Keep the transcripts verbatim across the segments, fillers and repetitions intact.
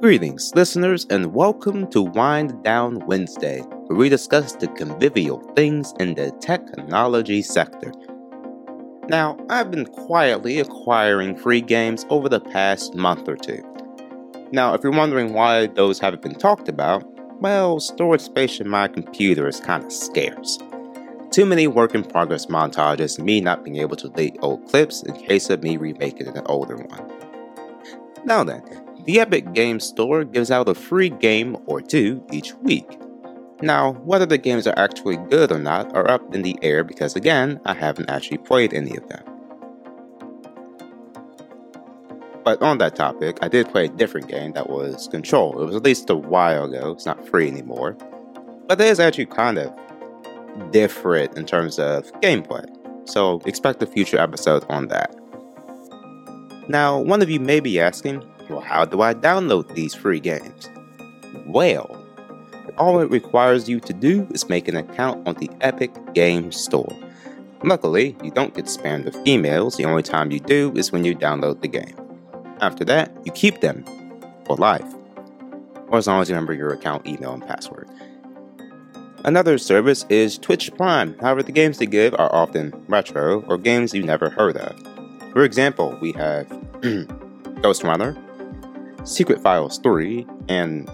Greetings, listeners, and welcome to Wind Down Wednesday, where we discuss the convivial things in the technology sector. Now, I've been quietly acquiring free games over the past month or two. Now, if you're wondering why those haven't been talked about, well, storage space in my computer is kind of scarce. Too many work-in-progress montages and me not being able to delete old clips in case of me remaking an older one. Now then, the Epic Games Store gives out a free game or two each week. Now, whether the games are actually good or not are up in the air because, again, I haven't actually played any of them. But on that topic, I did play a different game that was Control. It was at least a while ago, it's not free anymore. But it is actually kind of different in terms of gameplay, so expect a future episode on that. Now, one of you may be asking, well, how do I download these free games? Well, all it requires you to do is make an account on the Epic Games Store. Luckily, you don't get spammed with emails. The only time you do is when you download the game. After that, you keep them for life, or as long as you remember your account, email, and password. Another service is Twitch Prime. However, the games they give are often retro or games you never heard of. For example, we have Ghost Runner, Secret Files three, and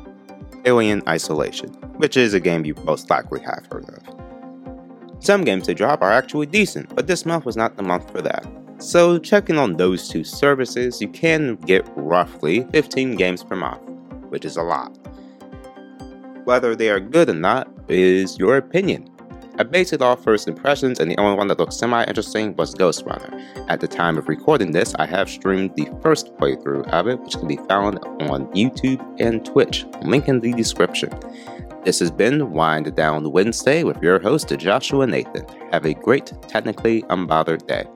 Alien Isolation, which is a game you most likely have heard of. Some games they drop are actually decent, but this month was not the month for that. So checking on those two services, you can get roughly fifteen games per month, which is a lot. Whether they are good or not is your opinion. I based it off first impressions, and the only one that looked semi-interesting was Ghost Runner. At the time of recording this, I have streamed the first playthrough of it, which can be found on YouTube and Twitch. Link in the description. This has been Wind Down Wednesday with your host, Joshua Nathan. Have a great, technically unbothered day.